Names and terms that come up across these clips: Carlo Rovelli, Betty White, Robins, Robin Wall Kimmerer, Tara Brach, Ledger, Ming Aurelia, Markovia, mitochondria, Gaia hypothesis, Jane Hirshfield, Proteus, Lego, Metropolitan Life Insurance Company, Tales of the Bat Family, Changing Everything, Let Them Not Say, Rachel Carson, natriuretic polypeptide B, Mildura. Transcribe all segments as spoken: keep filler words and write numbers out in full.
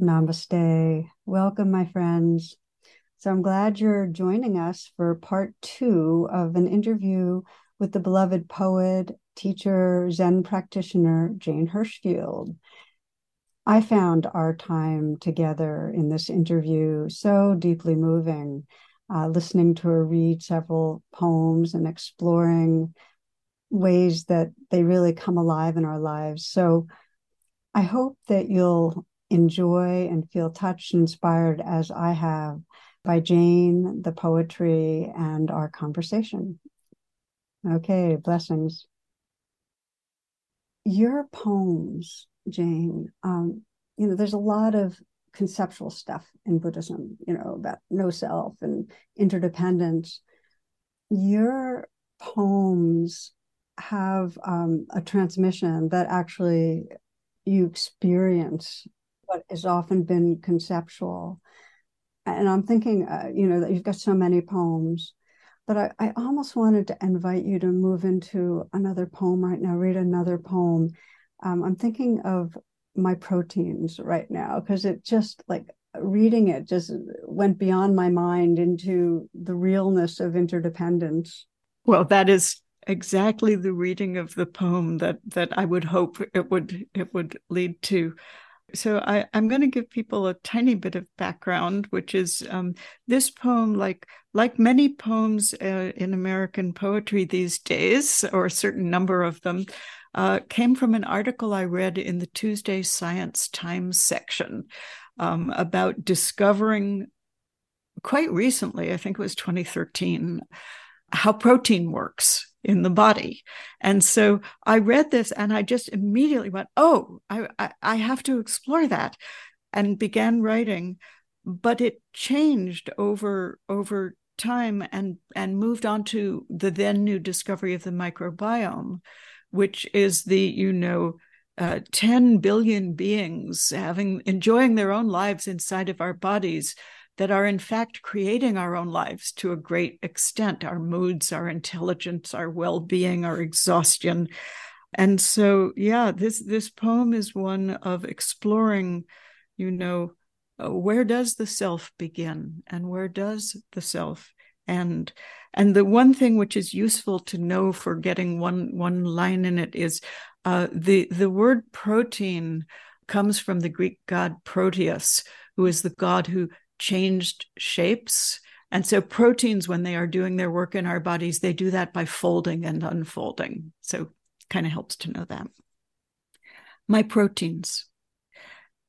Namaste. Welcome, my friends. So I'm glad you're joining us for part two of an interview with the beloved poet, teacher, Zen practitioner, Jane Hirshfield. I found our time together in this interview so deeply moving, uh, listening to her read several poems and exploring ways that they really come alive in our lives. So I hope that you'll enjoy and feel touched, inspired as I have by Jane, the poetry, and our conversation. Okay, blessings. Your poems, Jane, um, you know, there's a lot of conceptual stuff in Buddhism, you know, about no self and interdependence. Your poems have um, a transmission that actually you experience what has often been conceptual. And I'm thinking, uh, you know, that you've got so many poems, but I, I almost wanted to invite you to move into another poem right now, read another poem. Um, I'm thinking of My Proteins right now, because it just, like, reading it just went beyond my mind into the realness of interdependence. Well, that is exactly the reading of the poem that that I would hope it would it would lead to. So I, I'm going to give people a tiny bit of background, which is um, this poem, like like many poems uh, in American poetry these days, or a certain number of them, uh, came from an article I read in the Tuesday Science Times section um, about discovering quite recently, I think it was twenty thirteen, how protein works in the body. And so I read this and I just immediately went, oh, I, I, I have to explore that, and began writing. But it changed over over time and, and moved on to the then new discovery of the microbiome, which is the, you know, uh, ten billion beings having enjoying their own lives inside of our bodies, that are in fact creating our own lives to a great extent, our moods, our intelligence, our well-being, our exhaustion. And so, yeah, this this poem is one of exploring, you know, uh, where does the self begin and where does the self end? And the one thing which is useful to know for getting one, one line in it is uh, the, the word protein comes from the Greek god Proteus, who is the god who changed shapes. And so proteins, when they are doing their work in our bodies, they do that by folding and unfolding. So kind of helps to know that. My proteins.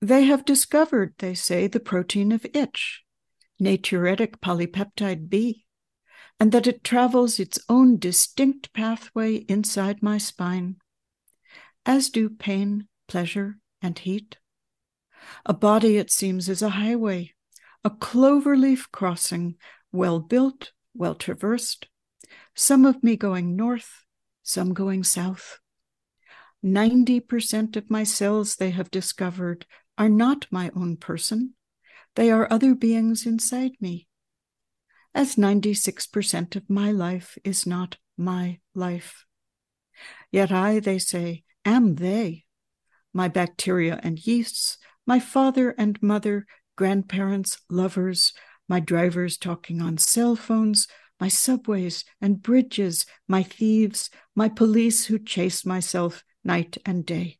They have discovered, they say, the protein of itch, natriuretic polypeptide B, and that it travels its own distinct pathway inside my spine, as do pain, pleasure, and heat. A body, it seems, is a highway, a cloverleaf crossing, well-built, well-traversed, some of me going north, some going south. Ninety percent of my cells, they have discovered, are not my own person. They are other beings inside me. As ninety-six percent of my life is not my life. Yet I, they say, am they. My bacteria and yeasts, my father and mother, grandparents, lovers, my drivers talking on cell phones, my subways and bridges, my thieves, my police who chase myself night and day.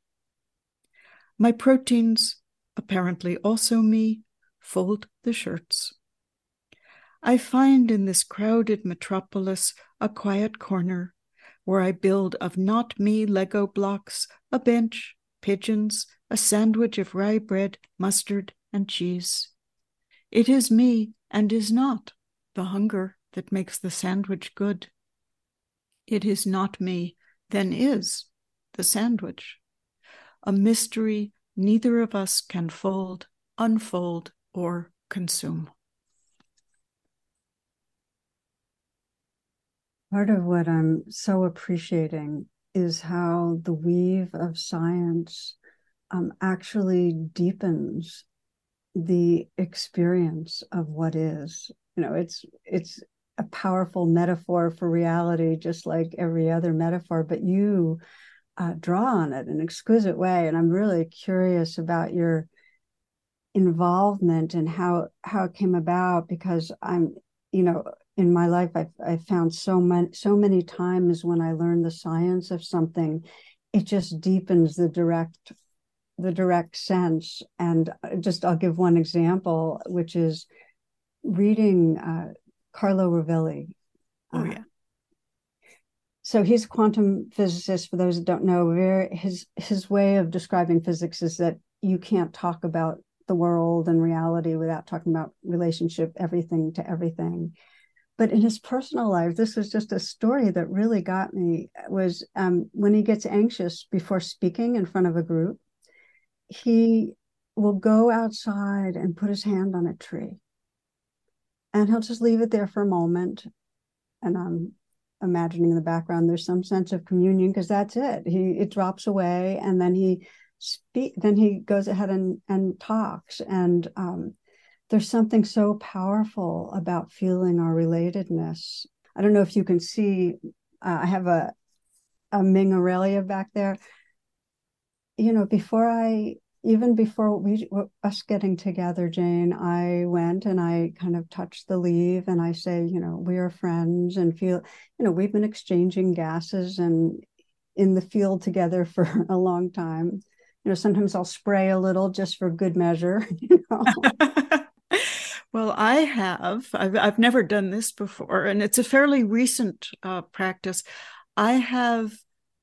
My proteins, apparently also me, fold the shirts. I find in this crowded metropolis a quiet corner where I build of not me Lego blocks, a bench, pigeons, a sandwich of rye bread, mustard, and cheese. It is me and is not the hunger that makes the sandwich good. It is not me, then is the sandwich. A mystery neither of us can fold unfold, or consume. Part of what I'm so appreciating is how the weave of science um, actually deepens the experience of what is. You know, it's it's a powerful metaphor for reality, just like every other metaphor, but you uh, draw on it in an exquisite way. And I'm really curious about your involvement and how how it came about, because I'm, you know, in my life, I've, I've found so many, so many times when I learn the science of something, it just deepens the direct, the direct sense. And just, I'll give one example, which is reading uh, Carlo Rovelli. Oh, yeah. Uh, so he's a quantum physicist. For those that don't know, very, his his way of describing physics is that you can't talk about the world and reality without talking about relationship, everything to everything. But in his personal life, this was just a story that really got me, was um, when he gets anxious before speaking in front of a group, he will go outside and put his hand on a tree. And he'll just leave it there for a moment. And I'm imagining in the background, there's some sense of communion, because that's it. He It drops away, and then he speak, then he goes ahead and, and talks. And um there's something so powerful about feeling our relatedness. I don't know if you can see, uh, I have a, a Ming Aurelia back there. You know, before I, even before we us getting together, Jane, I went and I kind of touched the leaf and I say, you know, we are friends, and feel, you know, we've been exchanging gases and in the field together for a long time. You know, sometimes I'll spray a little just for good measure, you know. Well, I have. I've, I've never done this before, and it's a fairly recent uh, practice. I have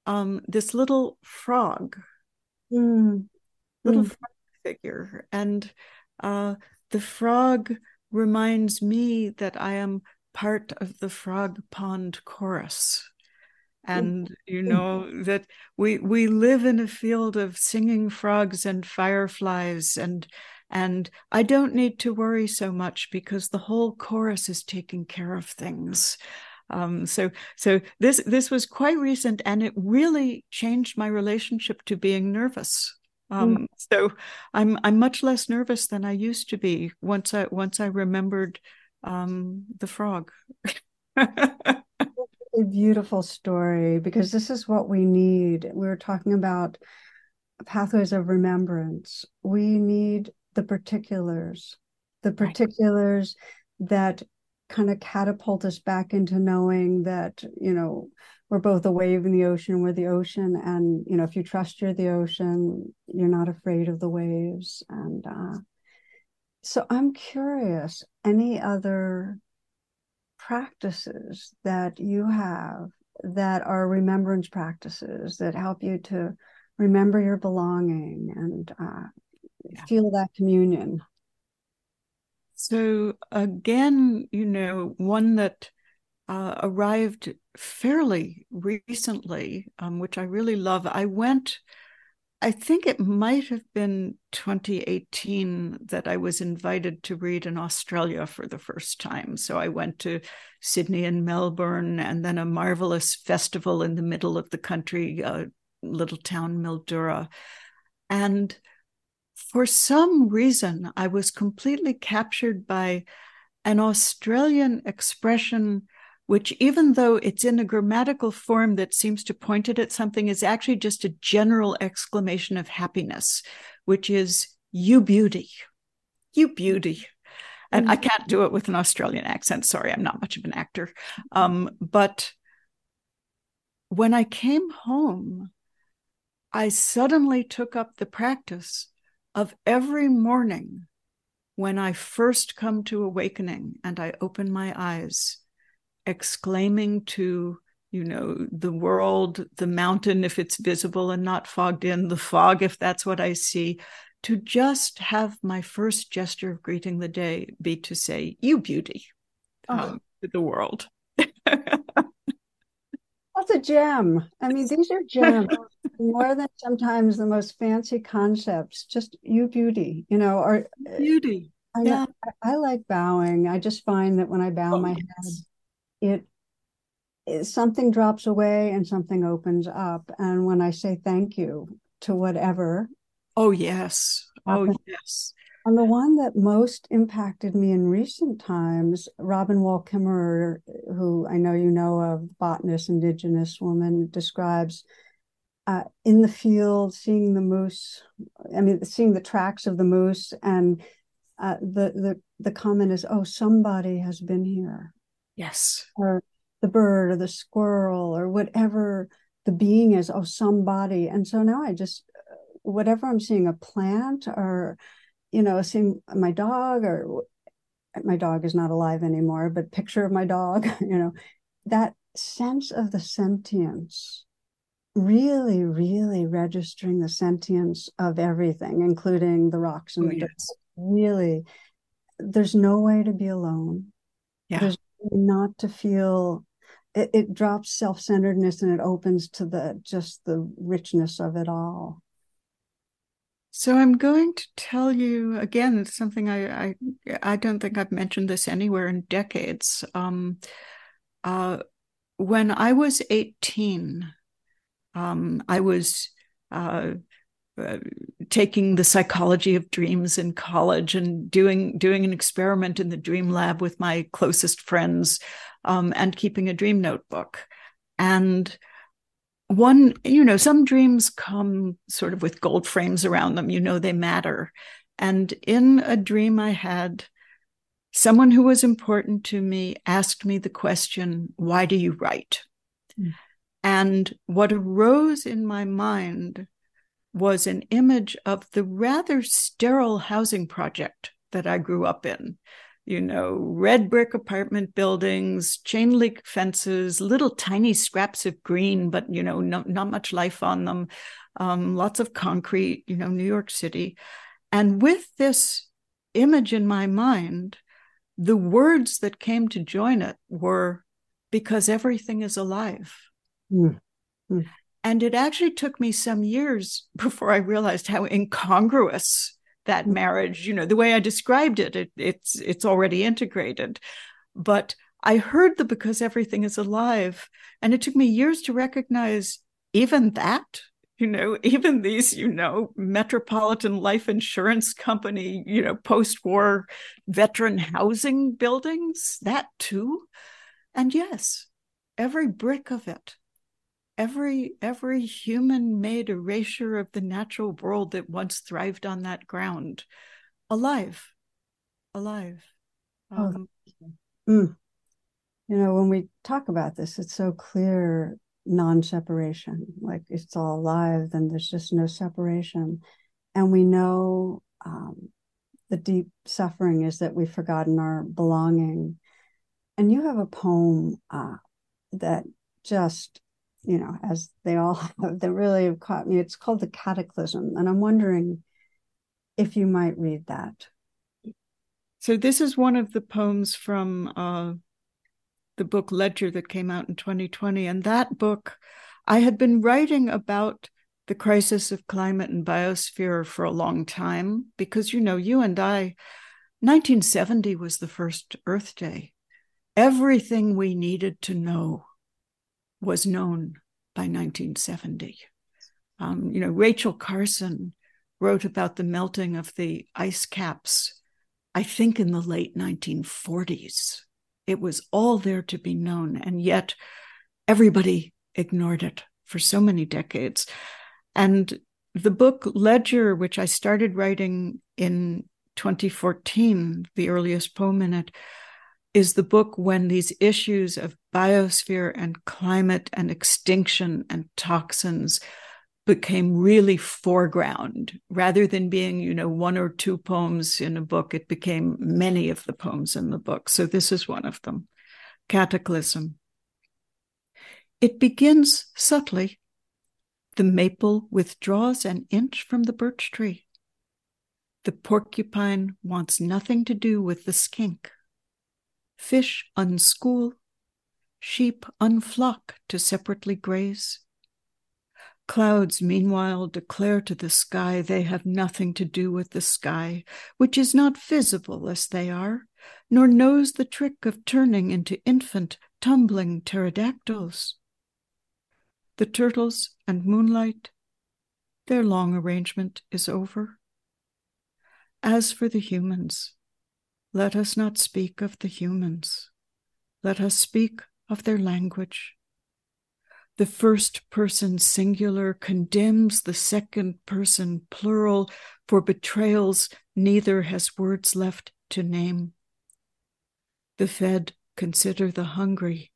um, this little frog, mm. little mm. frog figure, and uh, the frog reminds me that I am part of the frog pond chorus. And, you know, that we we live in a field of singing frogs and fireflies, and And I don't need to worry so much because the whole chorus is taking care of things. Um, so so this this was quite recent, and it really changed my relationship to being nervous. Um, mm. So I'm I'm much less nervous than I used to be once I once I remembered um, the frog. A beautiful story, because this is what we need. We were talking about pathways of remembrance. We need the particulars, the particulars right. that kind of catapult us back into knowing that, you know, we're both a wave in the ocean, we're the ocean. And, you know, if you trust you're the ocean, you're not afraid of the waves. And uh, so I'm curious, any other practices that you have that are remembrance practices that help you to remember your belonging and uh, yeah. feel that communion? So again, you know, one that uh, arrived fairly recently, um, which I really love. I went, I think it might have been twenty eighteen that I was invited to read in Australia for the first time. So I went to Sydney and Melbourne, and then a marvelous festival in the middle of the country, uh, little town Mildura. And for some reason, I was completely captured by an Australian expression, which, even though it's in a grammatical form that seems to point it at something, is actually just a general exclamation of happiness, which is, "You beauty, you beauty." And mm-hmm. I can't do it with an Australian accent. Sorry, I'm not much of an actor. Um, but when I came home, I suddenly took up the practice of every morning when I first come to awakening and I open my eyes, exclaiming to, you know, the world, the mountain, if it's visible and not fogged in, the fog, if that's what I see, to just have my first gesture of greeting the day be to say, "You beauty," um, oh. to the world. That's a gem. I mean, these are gems more than sometimes the most fancy concepts. Just you beauty, you know, or beauty. I, yeah. I, I like bowing. I just find that when I bow oh, my yes. head, it, it something drops away and something opens up. And when I say thank you to whatever. Oh, yes. Oh, yes. And the one that most impacted me in recent times, Robin Wall Kimmerer, who I know you know of, botanist, indigenous woman, describes uh, in the field seeing the moose. I mean, seeing the tracks of the moose, and uh, the the the comment is, "Oh, somebody has been here." Yes, or the bird, or the squirrel, or whatever the being is. Oh, somebody. And so now I just whatever I'm seeing, a plant or. You know, seeing my dog, or my dog is not alive anymore, but picture of my dog, you know, that sense of the sentience, really, really registering the sentience of everything, including the rocks and oh, the yes. dirt. Really, there's no way to be alone. Yeah. There's not to feel, it, it drops self-centeredness and it opens to the just the richness of it all. So I'm going to tell you again, it's something I I, I don't think I've mentioned this anywhere in decades. Um, uh, when I was eighteen, um, I was uh, uh, taking the psychology of dreams in college and doing doing an experiment in the dream lab with my closest friends, um, and keeping a dream notebook. And one, you know, some dreams come sort of with gold frames around them, you know, they matter. And in a dream I had, someone who was important to me asked me the question, why do you write? Mm. And what arose in my mind was an image of the rather sterile housing project that I grew up in. You know, red brick apartment buildings, chain link fences, little tiny scraps of green, but, you know, no, not much life on them. Um, lots of concrete, you know, New York City. And with this image in my mind, the words that came to join it were, because everything is alive. Mm-hmm. And it actually took me some years before I realized how incongruous that marriage, you know, the way I described it, it, it's it's already integrated. But I heard the because everything is alive. And it took me years to recognize even that, you know, even these, you know, Metropolitan Life Insurance Company, you know, post-war veteran housing buildings, that too. And yes, every brick of it. Every every human-made erasure of the natural world that once thrived on that ground, alive, alive. Um, oh. mm. You know, when we talk about this, it's so clear, non-separation. Like, it's all alive, then there's just no separation. And we know um, the deep suffering is that we've forgotten our belonging. And you have a poem uh, that just... you know, as they all have, that really have caught me. It's called The Cataclysm. And I'm wondering if you might read that. So this is one of the poems from uh, the book Ledger that came out in twenty twenty. And that book, I had been writing about the crisis of climate and biosphere for a long time, because, you know, you and I, nineteen seventy was the first Earth Day. Everything we needed to know was known by nineteen seventy. Um, you know, Rachel Carson wrote about the melting of the ice caps, I think in the late nineteen forties. It was all there to be known, and yet everybody ignored it for so many decades. And the book Ledger, which I started writing in twenty fourteen, the earliest poem in it, is the book when these issues of biosphere and climate and extinction and toxins became really foreground. Rather than being, you know, one or two poems in a book, it became many of the poems in the book. So this is one of them, Cataclysm. It begins subtly. The maple withdraws an inch from the birch tree. The porcupine wants nothing to do with the skink. Fish unschool, sheep unflock to separately graze. Clouds, meanwhile, declare to the sky they have nothing to do with the sky, which is not visible as they are, nor knows the trick of turning into infant, tumbling pterodactyls. The turtles and moonlight, their long arrangement is over. As for the humans, let us not speak of the humans. Let us speak of their language. The first person singular condemns the second person plural for betrayals neither has words left to name. The fed consider the hungry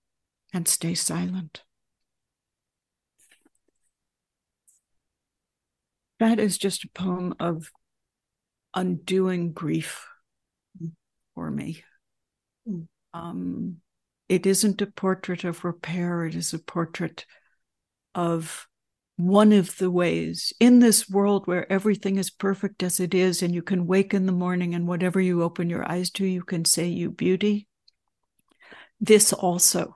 and stay silent. That is just a poem of undoing grief for me. Mm. Um, It isn't a portrait of repair, it is a portrait of one of the ways in this world where everything is perfect as it is, and you can wake in the morning and whatever you open your eyes to, you can say, "You beauty." This also,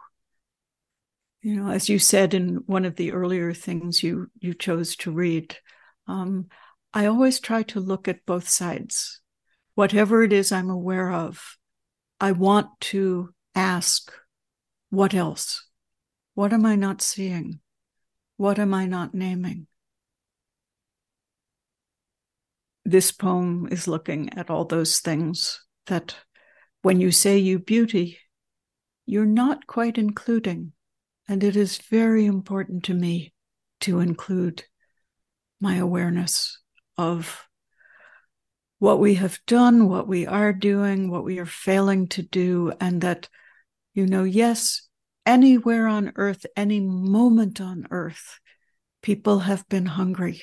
you know, as you said in one of the earlier things you, you chose to read, um, I always try to look at both sides. Whatever it is I'm aware of, I want to ask, what else? What am I not seeing? What am I not naming? This poem is looking at all those things that when you say "you beauty," you're not quite including. And it is very important to me to include my awareness of what we have done, what we are doing, what we are failing to do, and that You know, yes, anywhere on earth, any moment on earth, people have been hungry.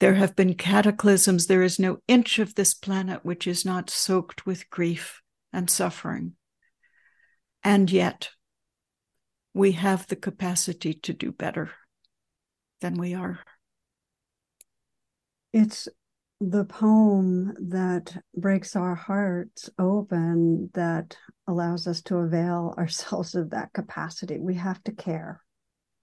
There have been cataclysms. There is no inch of this planet which is not soaked with grief and suffering. And yet, we have the capacity to do better than we are. It's the poem that breaks our hearts open that allows us to avail ourselves of that capacity. We have to care.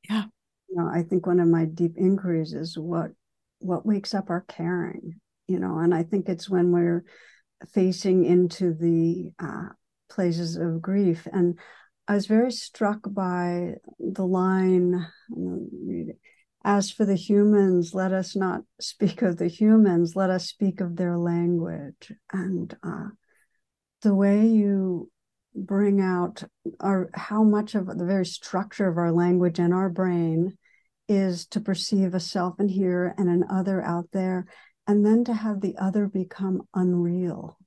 Yeah. You know, I think one of my deep inquiries is what what wakes up our caring, you know, and I think it's when we're facing into the uh, places of grief. And I was very struck by the line, I'm going to read it. As for the humans, let us not speak of the humans, let us speak of their language. And uh, the way you bring out our, how much of the very structure of our language and our brain is to perceive a self in here and an other out there, and then to have the other become unreal,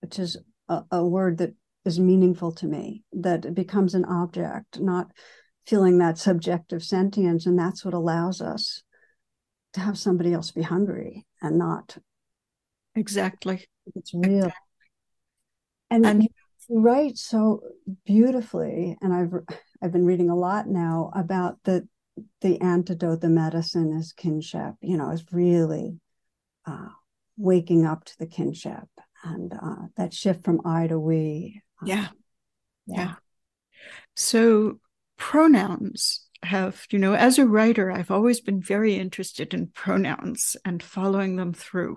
which is a, a word that is meaningful to me, that it becomes an object, not feeling that subjective sentience. And that's what allows us to have somebody else be hungry and not. Exactly. It's real. Exactly. And, and you write so beautifully, and I've I've been reading a lot now about the the antidote, the medicine is kinship. You know, is really uh, waking up to the kinship and uh, that shift from I to we. Um, yeah. yeah, yeah. So pronouns have, you know, as a writer, I've always been very interested in pronouns and following them through.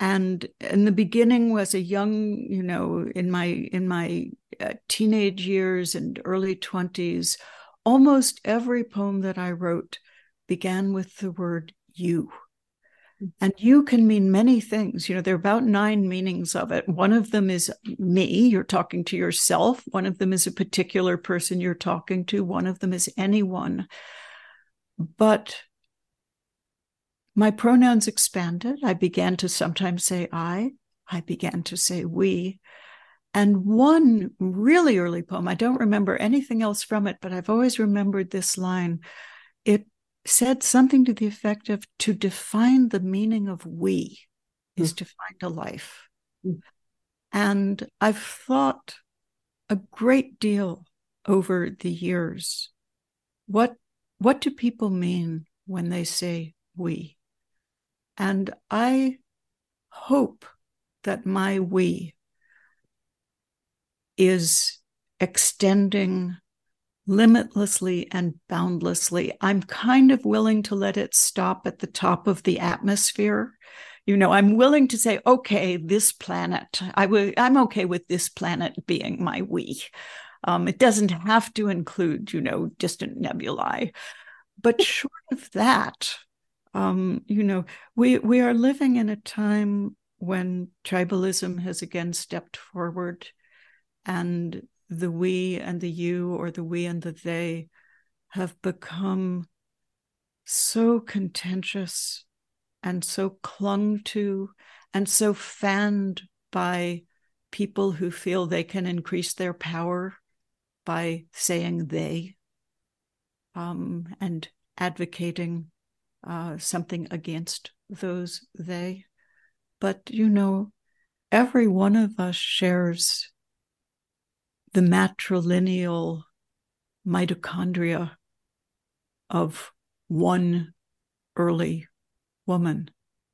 And in the beginning, as a young, you know, in my in my uh, teenage years and early twenties, almost every poem that I wrote began with the word "you." And "you" can mean many things. You know, there are about nine meanings of it. One of them is me, you're talking to yourself. One of them is a particular person you're talking to. One of them is anyone. But my pronouns expanded. I began to sometimes say I. I began to say we. And one really early poem, I don't remember anything else from it, but I've always remembered this line. It said something to the effect of, to define the meaning of we is mm. to find a life. Mm. And I've thought a great deal over the years. What, what do people mean when they say we? And I hope that my we is extending limitlessly and boundlessly. I'm kind of willing to let it stop at the top of the atmosphere. You know, I'm willing to say, okay, this planet, I will, I'm okay with this planet being my we. Um, it doesn't have to include, you know, distant nebulae. But short of that, um, you know, we we are living in a time when tribalism has again stepped forward, and the we and the you, or the we and the they, have become so contentious and so clung to and so fanned by people who feel they can increase their power by saying they um, and advocating uh, something against those they. But, you know, every one of us shares the matrilineal mitochondria of one early woman.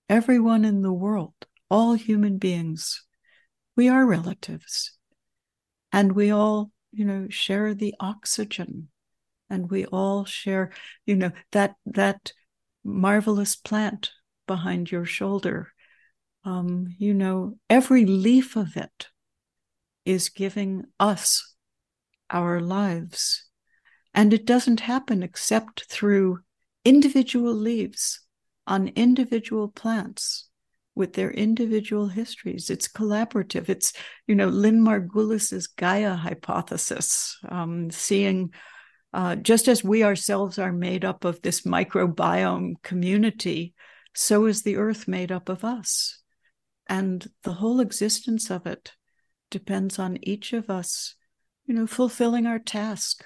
Everyone in the world, all human beings, we are relatives. And we all, you know, share the oxygen. And we all share, you know, that that marvelous plant behind your shoulder. Um, you know, every leaf of it is giving us our lives. And it doesn't happen except through individual leaves on individual plants with their individual histories. It's collaborative. It's, you know, Lynn Margulis's Gaia hypothesis, um, seeing uh, just as we ourselves are made up of this microbiome community, so is the earth made up of us. And the whole existence of it depends on each of us, you know, fulfilling our task.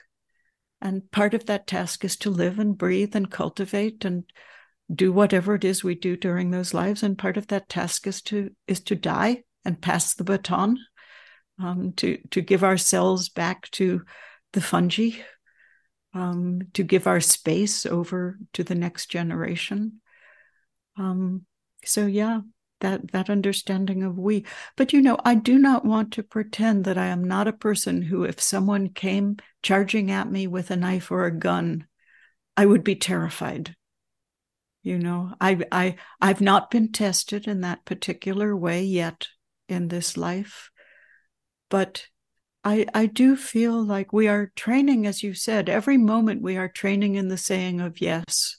And part of that task is to live and breathe and cultivate and do whatever it is we do during those lives. And part of that task is to is to die and pass the baton, um, to, to give ourselves back to the fungi, um, to give our space over to the next generation. Um, so, yeah, that, that understanding of we. But, you know, I do not want to pretend that I am not a person who, if someone came charging at me with a knife or a gun, I would be terrified. You know, I, I, I've not been tested in that particular way yet in this life, but I, I do feel like we are training, as you said, every moment we are training in the saying of yes.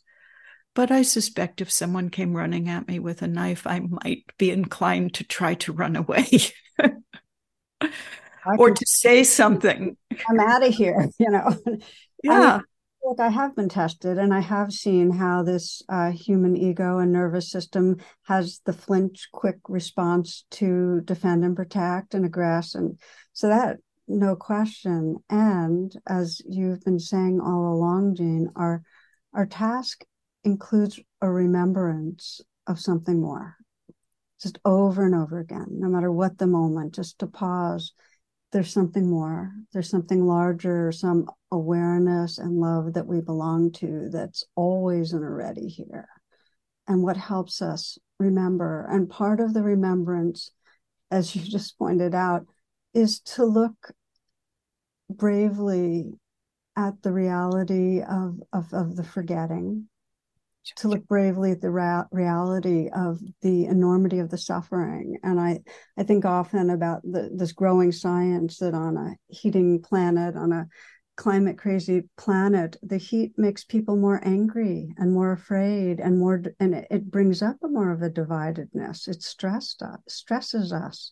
But I suspect if someone came running at me with a knife, I might be inclined to try to run away or to say something. I'm out of here, you know. Yeah. I, Look, I have been tested, and I have seen how this uh, human ego and nervous system has the flinch quick response to defend and protect and aggression. So that, no question. And as you've been saying all along, Jane, our our task includes a remembrance of something more, just over and over again, no matter what the moment, just to pause. There's something more, there's something larger, some awareness and love that we belong to that's always and already here. And what helps us remember, and part of the remembrance, as you just pointed out, is to look bravely at the reality of, of, of the forgetting, to look bravely at the ra- reality of the enormity of the suffering. And I, I think often about the, this growing science that on a heating planet, on a climate crazy planet, the heat makes people more angry and more afraid and more, and it, it brings up a more of a dividedness. It stressed us, stresses us.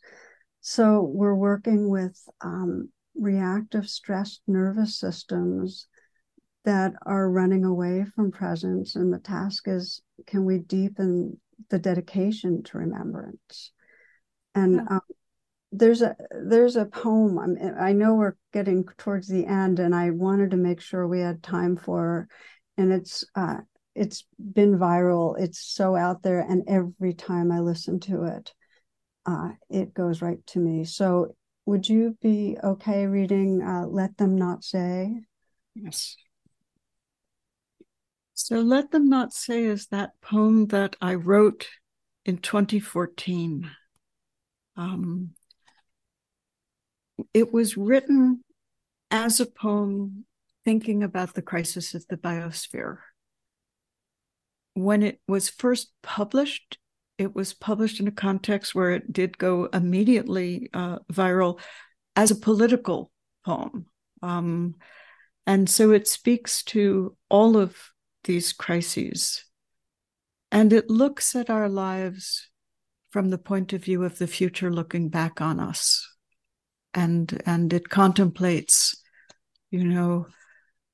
So we're working with um, reactive stressed nervous systems that are running away from presence. And the task is, can we deepen the dedication to remembrance? And yeah. um, there's a there's a poem, I mean, I know we're getting towards the end, and I wanted to make sure we had time for, and it's uh, it's been viral, it's so out there, and every time I listen to it, uh, it goes right to me. So would you be okay reading uh, Let Them Not Say? Yes. So Let Them Not Say is that poem that I wrote in twenty fourteen. Um, it was written as a poem thinking about the crisis of the biosphere. When it was first published, it was published in a context where it did go immediately uh, viral as a political poem. Um, and so it speaks to all of these crises. And it looks at our lives from the point of view of the future looking back on us. And and it contemplates, you know,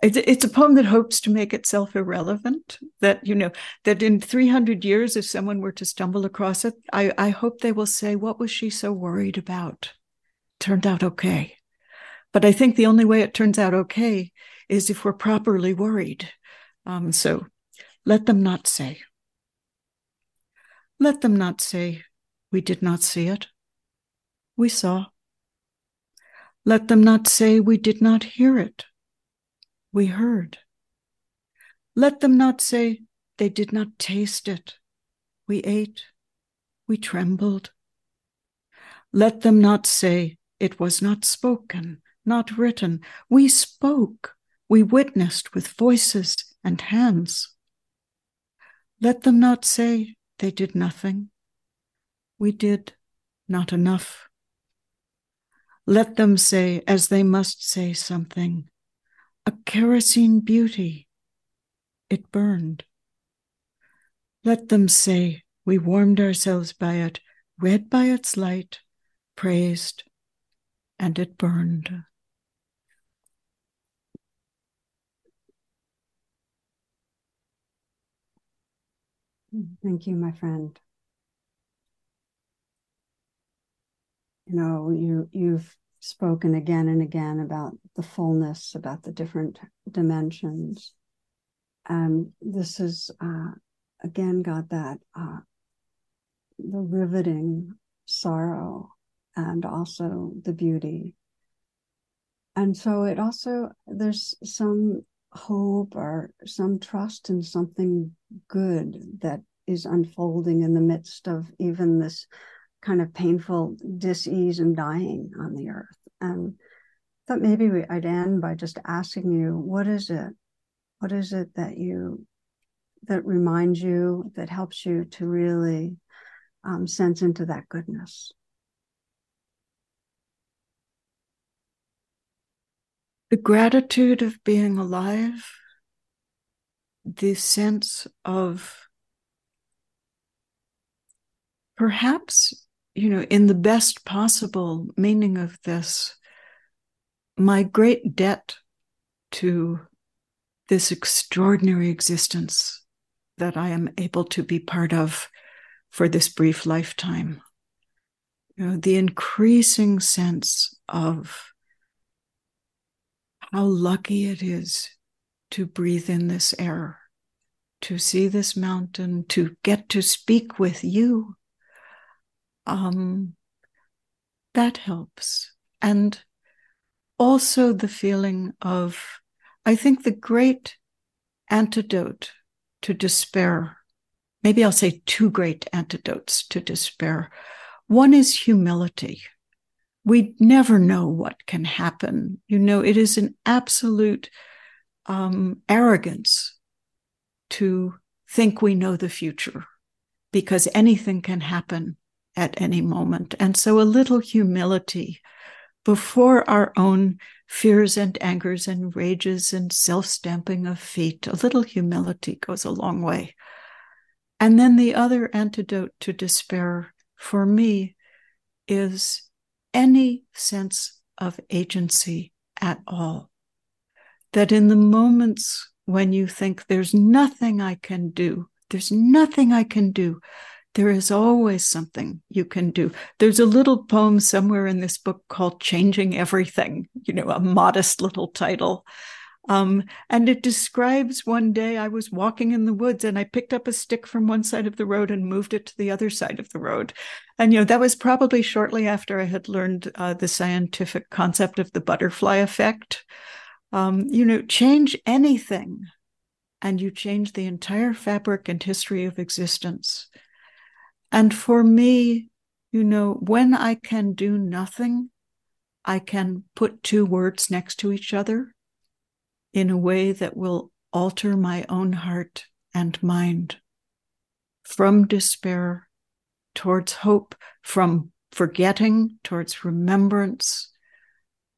it's, it's a poem that hopes to make itself irrelevant, that, you know, that in three hundred years, if someone were to stumble across it, I, I hope they will say, what was she so worried about? Turned out okay. But I think the only way it turns out okay is if we're properly worried. Um, so let them not say. Let them not say, we did not see it. We saw. Let them not say, we did not hear it. We heard. Let them not say, they did not taste it. We ate. We trembled. Let them not say, it was not spoken, not written. We spoke. We witnessed with voices and hands. Let them not say, they did nothing. We did not enough. Let them say, as they must say something, a kerosene beauty. It burned. Let them say, we warmed ourselves by it, read by its light, praised, and it burned. Thank you, my friend. You know, you, you've spoken again and again about the fullness, about the different dimensions. And this is, uh, again, got that, uh, the riveting sorrow and also the beauty. And so it also, there's some hope or some trust in something good that is unfolding in the midst of even this kind of painful dis-ease and dying on the earth. And I thought maybe we, I'd end by just asking you, what is it? What is it that you, that reminds you, that helps you to really um, sense into that goodness? The gratitude of being alive, the sense of perhaps, you know, in the best possible meaning of this, my great debt to this extraordinary existence that I am able to be part of for this brief lifetime. You know, the increasing sense of how lucky it is to breathe in this air, to see this mountain, to get to speak with you. Um, that helps. And also the feeling of, I think the great antidote to despair, maybe I'll say two great antidotes to despair. One is humility. We never know what can happen. You know, it is an absolute um, arrogance to think we know the future because anything can happen at any moment. And so a little humility before our own fears and angers and rages and self-stamping of feet, a little humility goes a long way. And then the other antidote to despair for me is any sense of agency at all. That in the moments when you think there's nothing I can do, there's nothing I can do, there is always something you can do. There's a little poem somewhere in this book called Changing Everything, you know, a modest little title. Um, and it describes one day I was walking in the woods and I picked up a stick from one side of the road and moved it to the other side of the road. And, you know, that was probably shortly after I had learned uh, the scientific concept of the butterfly effect. Um, you know, change anything and you change the entire fabric and history of existence. And for me, you know, when I can do nothing, I can put two words next to each other in a way that will alter my own heart and mind from despair towards hope, from forgetting towards remembrance.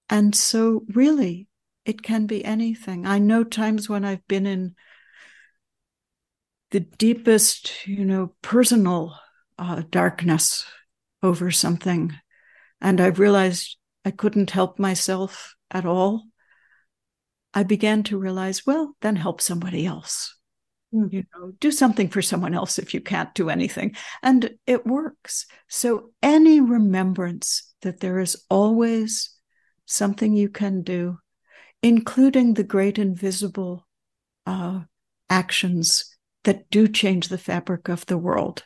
And so really, it can be anything. I know times when I've been in the deepest, you know, personal uh, darkness over something, and I've realized I couldn't help myself at all. I began to realize, well, then help somebody else. Mm. You know, do something for someone else if you can't do anything. And it works. So any remembrance that there is always something you can do, including the great invisible uh, actions that do change the fabric of the world,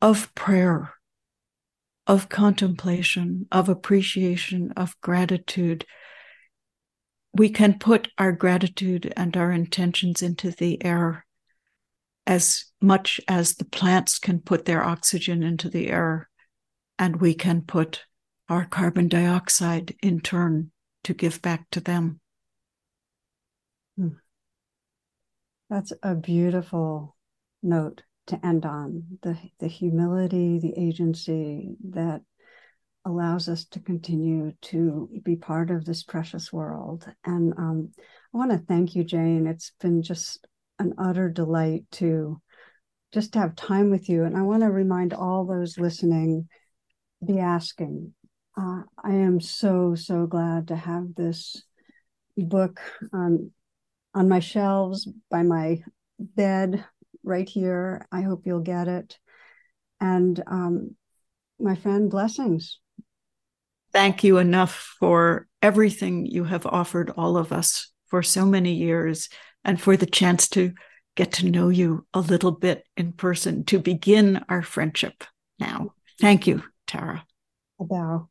of prayer, of contemplation, of appreciation, of gratitude. We can put our gratitude and our intentions into the air as much as the plants can put their oxygen into the air, and we can put our carbon dioxide in turn to give back to them. Hmm. That's a beautiful note to end on, the, the humility, the agency that allows us to continue to be part of this precious world. And um, I want to thank you, Jane. It's been just an utter delight to just have time with you. And I want to remind all those listening, be asking. Uh, I am so, so glad to have this book on on my shelves, by my bed, right here. I hope you'll get it. And um, my friend, blessings. Thank you enough for everything you have offered all of us for so many years, and for the chance to get to know you a little bit in person, to begin our friendship now. Thank you, Tara. A bow.